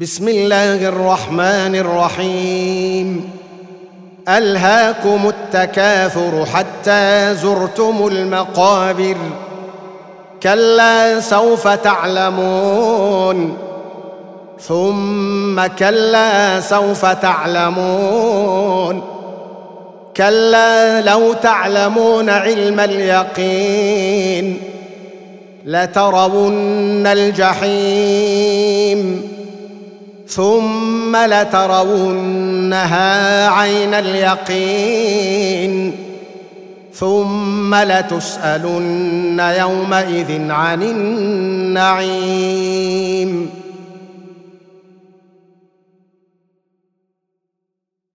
بسم الله الرحمن الرحيم. ألهاكم التكاثر حتى زرتم المقابر. كلا سوف تعلمون، ثم كلا سوف تعلمون، كلا لو تعلمون علم اليقين لترون الجحيم ثم لترونها عين اليقين ثم لتسألن يومئذ عن النعيم.